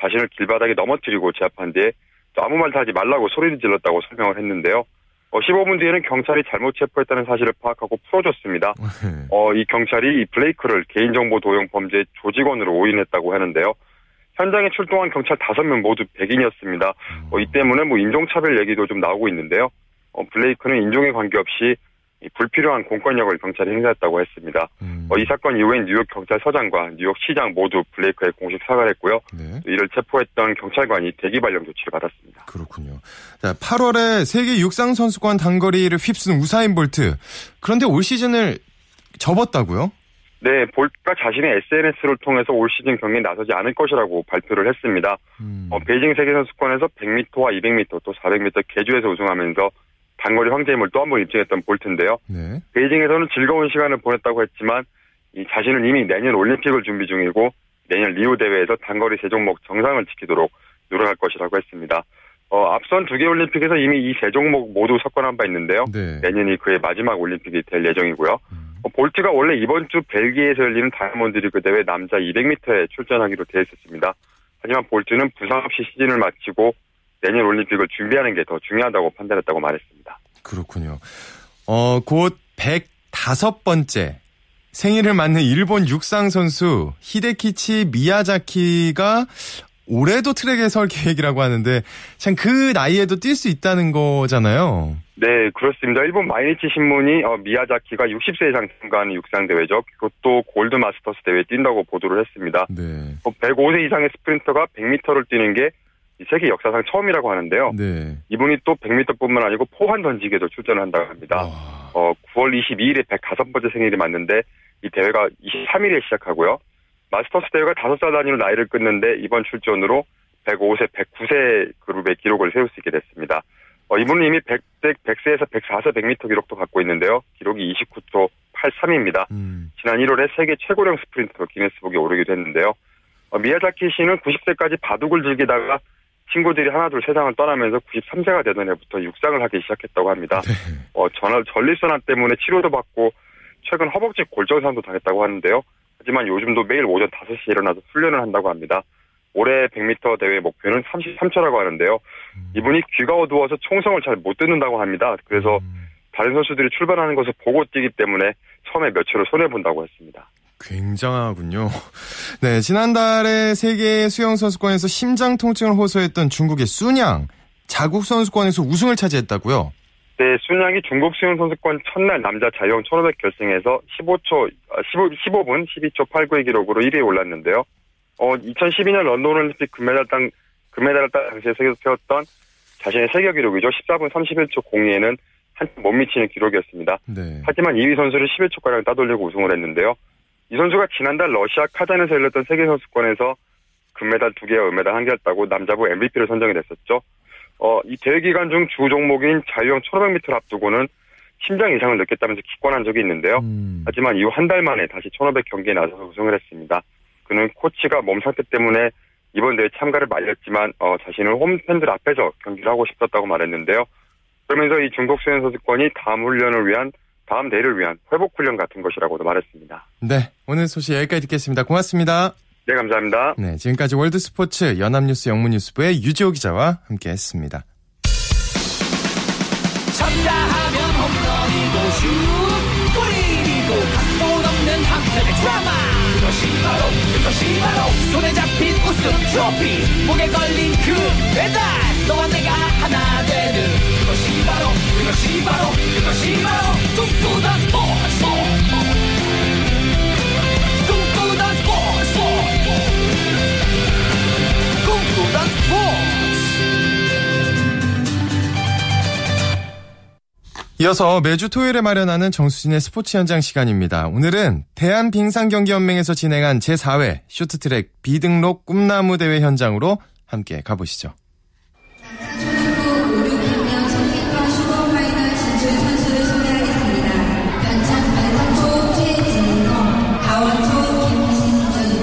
자신을 길바닥에 넘어뜨리고 제압한 뒤에 아무 말도 하지 말라고 소리를 질렀다고 설명을 했는데요. 어, 십오 분 뒤에는 경찰이 잘못 체포했다는 사실을 파악하고 풀어줬습니다. 어, 이 경찰이 이 블레이크를 개인정보 도용 범죄 조직원으로 오인했다고 하는데요. 현장에 출동한 경찰 다섯 명 모두 백인이었습니다. 어, 이 때문에 뭐 인종차별 얘기도 좀 나오고 있는데요. 어, 블레이크는 인종에 관계없이 이 불필요한 공권력을 경찰이 행사했다고 했습니다. 음. 어, 이 사건 이후엔 뉴욕 경찰서장과 뉴욕 시장 모두 블레이크에 공식 사과를 했고요. 네. 이를 체포했던 경찰관이 대기발령 조치를 받았습니다. 그렇군요. 자, 팔월에 세계 육상선수권 단거리를 휩쓴 우사인 볼트. 그런데 올 시즌을 접었다고요? 네, 볼트가 자신의 에스엔에스를 통해서 올 시즌 경기에 나서지 않을 것이라고 발표를 했습니다. 음. 어, 베이징 세계선수권에서 백 미터와 이백 미터 또 사백 미터 계주에서 우승하면서 단거리 황제임을 또 한 번 입증했던 볼트인데요. 네. 베이징에서는 즐거운 시간을 보냈다고 했지만 이 자신은 이미 내년 올림픽을 준비 중이고 내년 리우 대회에서 단거리 세 종목 정상을 지키도록 노력할 것이라고 했습니다. 어, 앞선 두 개 올림픽에서 이미 이 세 종목 모두 석권한 바 있는데요. 네. 내년이 그의 마지막 올림픽이 될 예정이고요. 음. 어, 볼트가 원래 이번 주 벨기에에서 열리는 다이아몬드 리그 대회 남자 이백 미터에 출전하기로 되어 있었습니다. 하지만 볼트는 부상 없이 시즌을 마치고 내년 올림픽을 준비하는 게 더 중요하다고 판단했다고 말했습니다. 그렇군요. 어, 곧 백오 번째 생일을 맞는 일본 육상 선수 히데키치 미야자키가 올해도 트랙에 설 계획이라고 하는데 참 그 나이에도 뛸 수 있다는 거잖아요. 네, 그렇습니다. 일본 마이니치 신문이 어, 미야자키가 육십 세 이상 참가하는 육상 대회죠. 그것도 골드 마스터스 대회에 뛴다고 보도를 했습니다. 네. 어, 백오 세 이상의 스프린터가 백 미터를 뛰는 게 세계 역사상 처음이라고 하는데요. 네. 이분이 또 백 미터뿐만 아니고 포환 던지기에도 출전을 한다고 합니다. 와. 어, 구월 이십이 일에 백오 번째 생일이 맞는데 이 대회가 이십삼 일에 시작하고요. 마스터스 대회가 다섯 살 단위로 나이를 끊는데 이번 출전으로 백오 세, 백구 세 그룹의 기록을 세울 수 있게 됐습니다. 어, 이분은 이미 백 세에서 백사 세 백 미터 기록도 갖고 있는데요. 기록이 이십구 초 팔십삼입니다. 음. 지난 일월에 세계 최고령 스프린터 기네스북에 오르기도 했는데요. 어, 미야자키 씨는 구십 세까지 바둑을 즐기다가 친구들이 하나둘 세상을 떠나면서 구십삼 세가 되던 해부터 육상을 하기 시작했다고 합니다. 네. 어, 전, 전립선암 때문에 치료도 받고 최근 허벅지 골절상도 당했다고 하는데요. 하지만 요즘도 매일 오전 다섯 시에 일어나서 훈련을 한다고 합니다. 올해 백 미터 대회 목표는 삼십삼 초라고 하는데요. 음. 이분이 귀가 어두워서 총성을 잘 못 듣는다고 합니다. 그래서 음. 다른 선수들이 출발하는 것을 보고 뛰기 때문에 처음에 몇 초를 손해본다고 했습니다. 굉장하군요. 네, 지난달에 세계 수영선수권에서 심장 통증을 호소했던 중국의 순양, 자국 선수권에서 우승을 차지했다고요? 네, 순양이 중국 수영선수권 첫날 남자 자유형 천오백 결승에서 십오 분 십이 초 팔십구의 기록으로 일 위에 올랐는데요. 어, 이천십이 년 런던 올림픽 금메달 당, 금메달을 딴 당시에 세계에서 세웠던 자신의 세계 기록이죠. 십사 분 삼십일 초 공이에는 한참 못 미치는 기록이었습니다. 네. 하지만 이 위 선수를 십일 초가량 따돌리고 우승을 했는데요. 이 선수가 지난달 러시아 카잔에서 열렸던 세계선수권에서 금메달 두 개와 은메달 한 개를 따고 남자부 엠브이피를 선정이 됐었죠. 어, 이 대회 기간 중 주 종목인 자유형 천오백 미터를 앞두고는 심장 이상을 느꼈다면서 기권한 적이 있는데요. 음. 하지만 이후 한 달 만에 다시 천오백 경기에 나서서 우승을 했습니다. 그는 코치가 몸 상태 때문에 이번 대회 참가를 말렸지만 어, 자신을 홈팬들 앞에서 경기를 하고 싶었다고 말했는데요. 그러면서 이 중국 수영선수권이 다음 훈련을 위한 다음 대회를 위한 회복훈련 같은 것이라고도 말했습니다. 네, 오늘 소식 여기까지 듣겠습니다. 고맙습니다. 네, 감사합니다. 네, 지금까지 월드스포츠 연합뉴스 영문뉴스부의 유지호 기자와 함께했습니다. 쳤다 하면 홈런이고 슛, 골인이고 각본 없는 한편의 드라마. 그것이 바로, 그것이 바로 손에 잡고 트로피 목에 걸린 그 배달 너와 내가 하나 되는 그것이 바로 그것이 바로 그것이 바로 꿈꾸던 스포츠 꿈꾸던 스포츠 꿈꾸던 스포츠. 이어서 매주 토요일에 마련하는 정수진의 스포츠 현장 시간입니다. 오늘은 대한빙상경기연맹에서 진행한 제사 회 쇼트트랙 비등록 꿈나무 대회 현장으로 함께 가보시죠.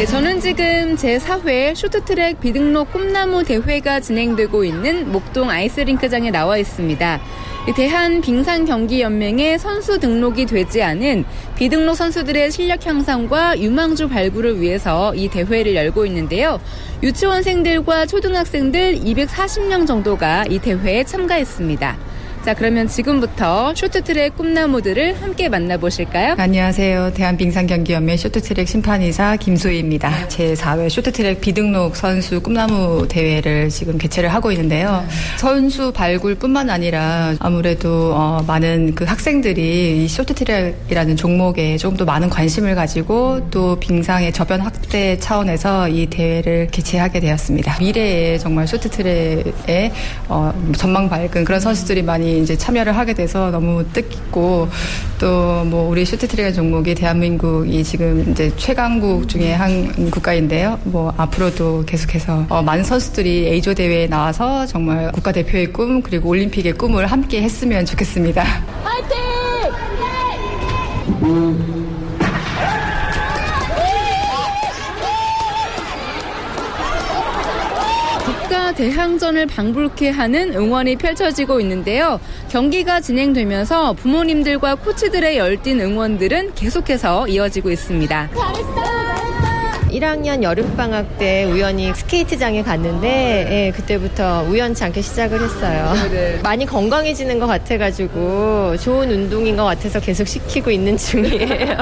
저는 지금 제사 회 쇼트트랙 비등록 꿈나무 대회가 진행되고 있는 목동 아이스링크장에 나와 있습니다. 대한빙상경기연맹의 선수 등록이 되지 않은 비등록 선수들의 실력 향상과 유망주 발굴을 위해서 이 대회를 열고 있는데요. 유치원생들과 초등학생들 이백사십 명 정도가 이 대회에 참가했습니다. 자, 그러면 지금부터 쇼트트랙 꿈나무들을 함께 만나보실까요? 안녕하세요. 대한빙상경기연맹 쇼트트랙 심판이사 김소희입니다. 네. 제사 회 쇼트트랙 비등록 선수 꿈나무 대회를 지금 개최를 하고 있는데요. 네. 선수 발굴뿐만 아니라 아무래도 어, 많은 그 학생들이 이 쇼트트랙이라는 종목에 조금 더 많은 관심을 가지고 음. 또 빙상의 저변 확대 차원에서 이 대회를 개최하게 되었습니다. 미래에 정말 쇼트트랙에 어, 전망 밝은 그런 선수들이 많이 이제 참여를 하게 돼서 너무 뜻깊고 또 뭐 우리 쇼트트랙 종목이 대한민국이 지금 이제 최강국 중에 한 국가인데요. 뭐 앞으로도 계속해서 어 많은 선수들이 A조 대회에 나와서 정말 국가대표의 꿈 그리고 올림픽의 꿈을 함께 했으면 좋겠습니다. 파이팅! 파이팅! 대항전을 방불케 하는 응원이 펼쳐지고 있는데요. 경기가 진행되면서 부모님들과 코치들의 열띤 응원들은 계속해서 이어지고 있습니다. 일 학년 여름방학 때 우연히 스케이트장에 갔는데 예, 그때부터 우연치 않게 시작을 했어요. 많이 건강해지는 것 같아가지고 좋은 운동인 것 같아서 계속 시키고 있는 중이에요.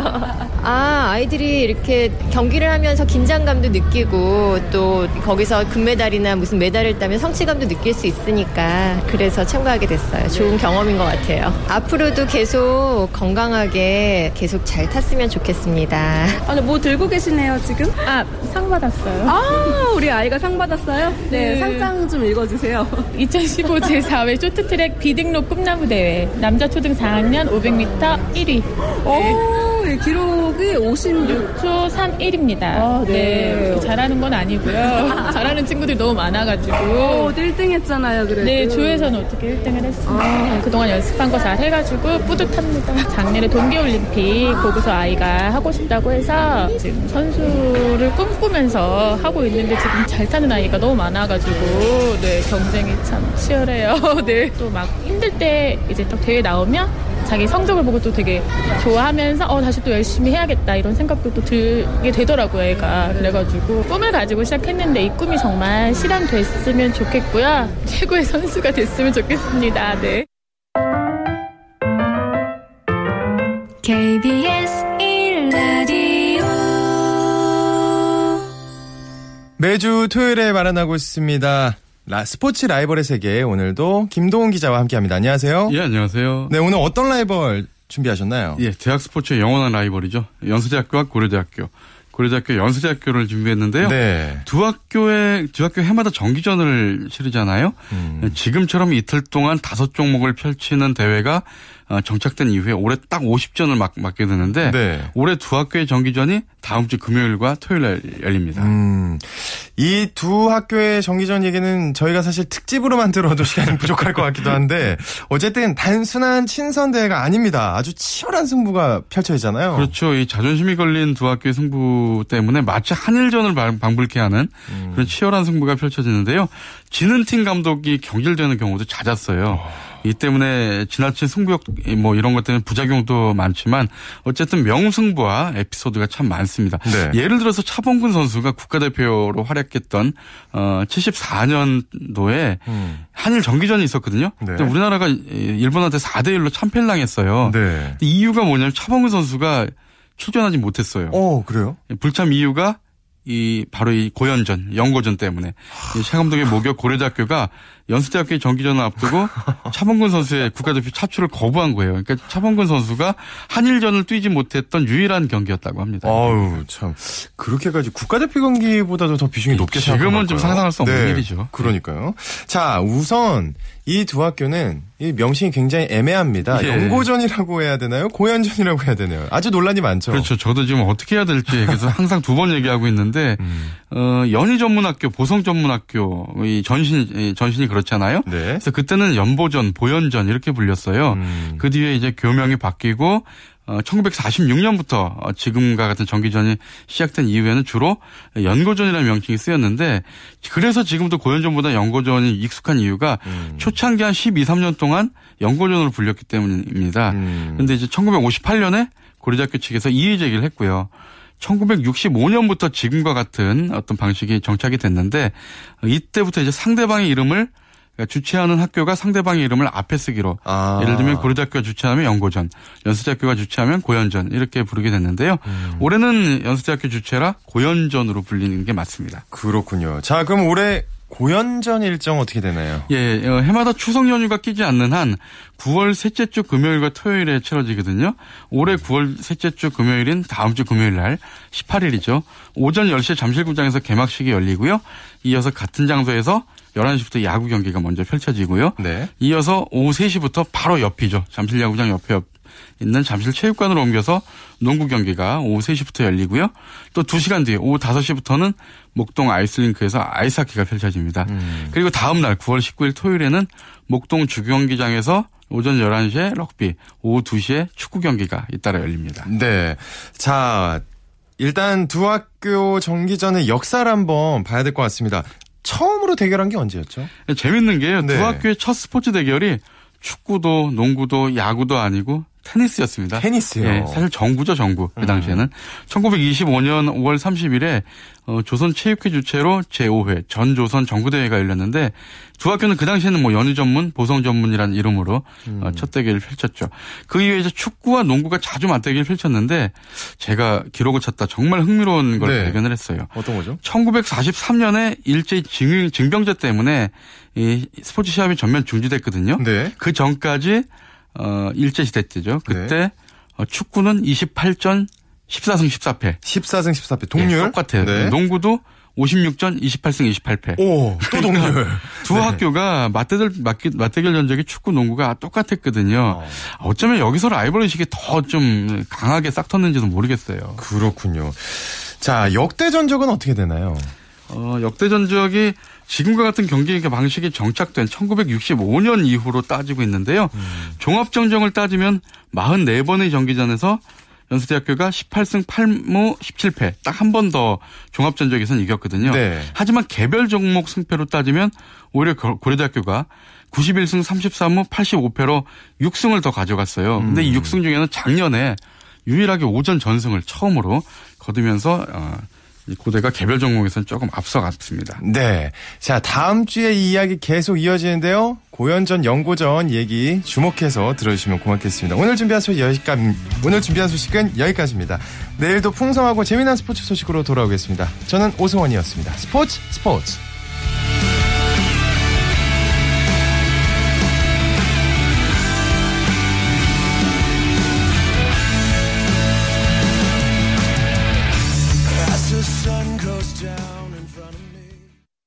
아, 아이들이 이렇게 경기를 하면서 긴장감도 느끼고 또 거기서 금메달이나 무슨 메달을 따면 성취감도 느낄 수 있으니까 그래서 참가하게 됐어요. 좋은 경험인 것 같아요. 앞으로도 계속 건강하게 계속 잘 탔으면 좋겠습니다. 아, 뭐 들고 계시네요 지금? 아, 상 받았어요. 아, 우리 아이가 상 받았어요? 네, 네. 상장 좀 읽어주세요. 이천십오 제사 회 쇼트트랙 비등록 꿈나무 대회 남자 초등 사 학년 오백 미터 일 위. 네. 오, 예, 기록이 오십육 초 삼십일입니다. 아, 네. 네, 잘하는 건 아니고요. 잘하는 친구들이 너무 많아가지고. 오, 일 등 했잖아요, 그래도. 네, 조에서는 어떻게 일 등을 했습니다. 아, 그동안 연습한 거 잘 해가지고 뿌듯합니다. 작년에 동계올림픽 보고서 아이가 하고 싶다고 해서 지금 선수 를 꿈꾸면서 하고 있는데 지금 잘 타는 아이가 너무 많아가지고 네, 경쟁이 참 치열해요. 네, 또 막 힘들 때 이제 또 대회 나오면 자기 성적을 보고 또 되게 좋아하면서 어 다시 또 열심히 해야겠다 이런 생각도 또 들게 되더라고요, 애가. 그래가지고 꿈을 가지고 시작했는데 이 꿈이 정말 실현됐으면 좋겠고요. 최고의 선수가 됐으면 좋겠습니다. 네. 케이비에스 매주 토요일에 마련하고 있습니다. 라, 스포츠 라이벌의 세계 오늘도 김동훈 기자와 함께합니다. 안녕하세요. 예, 안녕하세요. 네, 오늘 어떤 라이벌 준비하셨나요? 예, 대학 스포츠의 영원한 라이벌이죠. 연세대학교와 고려대학교. 고려대학교, 연세대학교를 준비했는데요. 네. 두 학교의 두 학교 해마다 정기전을 치르잖아요. 음. 지금처럼 이틀 동안 다섯 종목을 펼치는 대회가 정착된 이후에 올해 딱 오십 전을 막, 맞게 되는데 네. 올해 두 학교의 정기전이 다음 주 금요일과 토요일에 열립니다. 음. 이 두 학교의 정기전 얘기는 저희가 사실 특집으로만 들어도 시간이 부족할 것 같기도 한데 어쨌든 단순한 친선 대회가 아닙니다. 아주 치열한 승부가 펼쳐지잖아요. 그렇죠. 이 자존심이 걸린 두 학교의 승부 때문에 마치 한일전을 방불케 하는 음. 그런 치열한 승부가 펼쳐지는데요. 지는 팀 감독이 경질되는 경우도 잦았어요. 오. 이 때문에 지나친 승부욕 뭐 이런 것 때문에 부작용도 많지만 어쨌든 명승부와 에피소드가 참 많습니다. 네. 예를 들어서 차범근 선수가 국가대표로 활약했던 칠십사 년도에 음. 한일 정기전이 있었거든요. 네. 우리나라가 일본한테 사 대 일로 참패를 당했어요. 네. 이유가 뭐냐면 차범근 선수가 출전하지 못했어요. 어, 그래요? 불참 이유가 이 바로 이 고연전, 영고전 때문에 차 감독의 모교 고려대학교가 연수대학교의 정기전을 앞두고 차범근 선수의 국가대표 차출을 거부한 거예요. 그러니까 차범근 선수가 한일전을 뛰지 못했던 유일한 경기였다고 합니다. 아유 참, 그렇게까지 국가대표 경기보다도 더 비중이 높게 생각할까요? 지금은 좀 상상할 수 없는 네, 일이죠. 그러니까요. 자, 우선 이 두 학교는 이 명칭이 굉장히 애매합니다. 예. 연고전이라고 해야 되나요? 고연전이라고 해야 되나요? 아주 논란이 많죠. 그렇죠. 저도 지금 어떻게 해야 될지 그래서 항상 두 번 얘기하고 있는데 음. 어, 연희전문학교, 보성전문학교 이 전신, 전신이 그렇잖아요. 네. 그래서 그때는 연보전, 보연전 이렇게 불렸어요. 음. 그 뒤에 이제 교명이 바뀌고 어, 천구백사십육 년부터 지금과 같은 정기전이 시작된 이후에는 주로 연고전이라는 명칭이 쓰였는데, 그래서 지금도 고연전보다 연고전이 익숙한 이유가 음. 초창기 한 십이, 삼 년 동안 연고전으로 불렸기 때문입니다. 그런데 음. 이제 천구백오십팔 년에 고려대학교 측에서 이의 제기를 했고요. 천구백육십오 년부터 지금과 같은 어떤 방식이 정착이 됐는데, 이때부터 이제 상대방의 이름을, 그러니까 주최하는 학교가 상대방의 이름을 앞에 쓰기로, 아. 예를 들면 고려대학교가 주최하면 연고전, 연수대학교가 주최하면 고연전 이렇게 부르게 됐는데요. 음. 올해는 연수대학교 주최라 고연전으로 불리는 게 맞습니다. 그렇군요. 자, 그럼 올해 고연전 일정 어떻게 되나요? 예, 해마다 추석 연휴가 끼지 않는 한 구월 셋째 주 금요일과 토요일에 치러지거든요. 올해 구월 셋째 주 금요일인 다음 주 금요일 날 십팔 일이죠. 오전 열 시에 잠실구장에서 개막식이 열리고요. 이어서 같은 장소에서 열한 시부터 야구 경기가 먼저 펼쳐지고요. 네. 이어서 오후 세 시부터 바로 옆이죠. 잠실 야구장 옆에 있는 잠실 체육관으로 옮겨서 농구 경기가 오후 세 시부터 열리고요. 또 두 시간 뒤에 오후 다섯 시부터는 목동 아이스링크에서 아이스하키가 펼쳐집니다. 음. 그리고 다음 날 구월 십구 일 토요일에는 목동 주경기장에서 오전 열한 시에 럭비, 오후 두 시에 축구 경기가 잇따라 열립니다. 네. 자, 일단 두 학교 정기전의 역사를 한번 봐야 될 것 같습니다. 처음으로 대결한 게 언제였죠? 재밌는 게요. 네. 두 학교의 첫 스포츠 대결이 축구도 농구도 야구도 아니고 테니스였습니다. 테니스요? 네, 사실 정구죠, 정구. 그 당시에는. 음. 천구백이십오 년 오월 삼십 일에 어, 조선체육회 주최로 제오 회 전조선 정구대회가 열렸는데, 두 학교는 그 당시에는 뭐 연희전문, 보성전문이라는 이름으로 음. 어, 첫 대결을 펼쳤죠. 그 이후에 이제 축구와 농구가 자주 맞대결을 펼쳤는데, 제가 기록을 찾다 정말 흥미로운 걸 네. 발견을 했어요. 어떤 거죠? 천구백사십삼 년에 일제 징, 징병제 때문에 이 스포츠 시합이 전면 중지됐거든요. 네. 그 전까지 어, 일제시대 때죠. 그때 네. 어, 축구는 이십팔 전 십사 승 십사 패. 십사 승 십사 패. 동률? 네, 똑같아요. 네. 농구도 오십육 전 이십팔 승 이십팔 패. 오, 또 동률. 그러니까 두 네. 학교가 맞대결, 맞대결 전적이 축구, 농구가 똑같았거든요. 어. 어쩌면 여기서 라이벌 의식이 더 좀 강하게 싹 텄는지도 모르겠어요. 그렇군요. 자, 역대 전적은 어떻게 되나요? 어, 역대 전적이 지금과 같은 경기 방식이 정착된 천구백육십오 년 이후로 따지고 있는데요. 음. 종합정정을 따지면 사십사 번의 정기전에서 연수대학교가 십팔 승 팔 무 십칠 패, 딱 한 번 더 종합전적에서는 이겼거든요. 네. 하지만 개별 종목 승패로 따지면 오히려 고려대학교가 구십일 승 삼십삼 무 팔십오 패로 육 승을 더 가져갔어요. 근데 음. 이 육 승 중에는 작년에 유일하게 오전 전승을 처음으로 거두면서 어, 고대가 개별 종목에서는 조금 앞서갔습니다. 네. 자, 다음 주에 이 이야기 계속 이어지는데요. 고연전, 연고전 얘기 주목해서 들어주시면 고맙겠습니다. 오늘 준비한 소식 여기까지, 오늘 준비한 소식은 여기까지입니다. 내일도 풍성하고 재미난 스포츠 소식으로 돌아오겠습니다. 저는 오승원이었습니다. 스포츠 스포츠.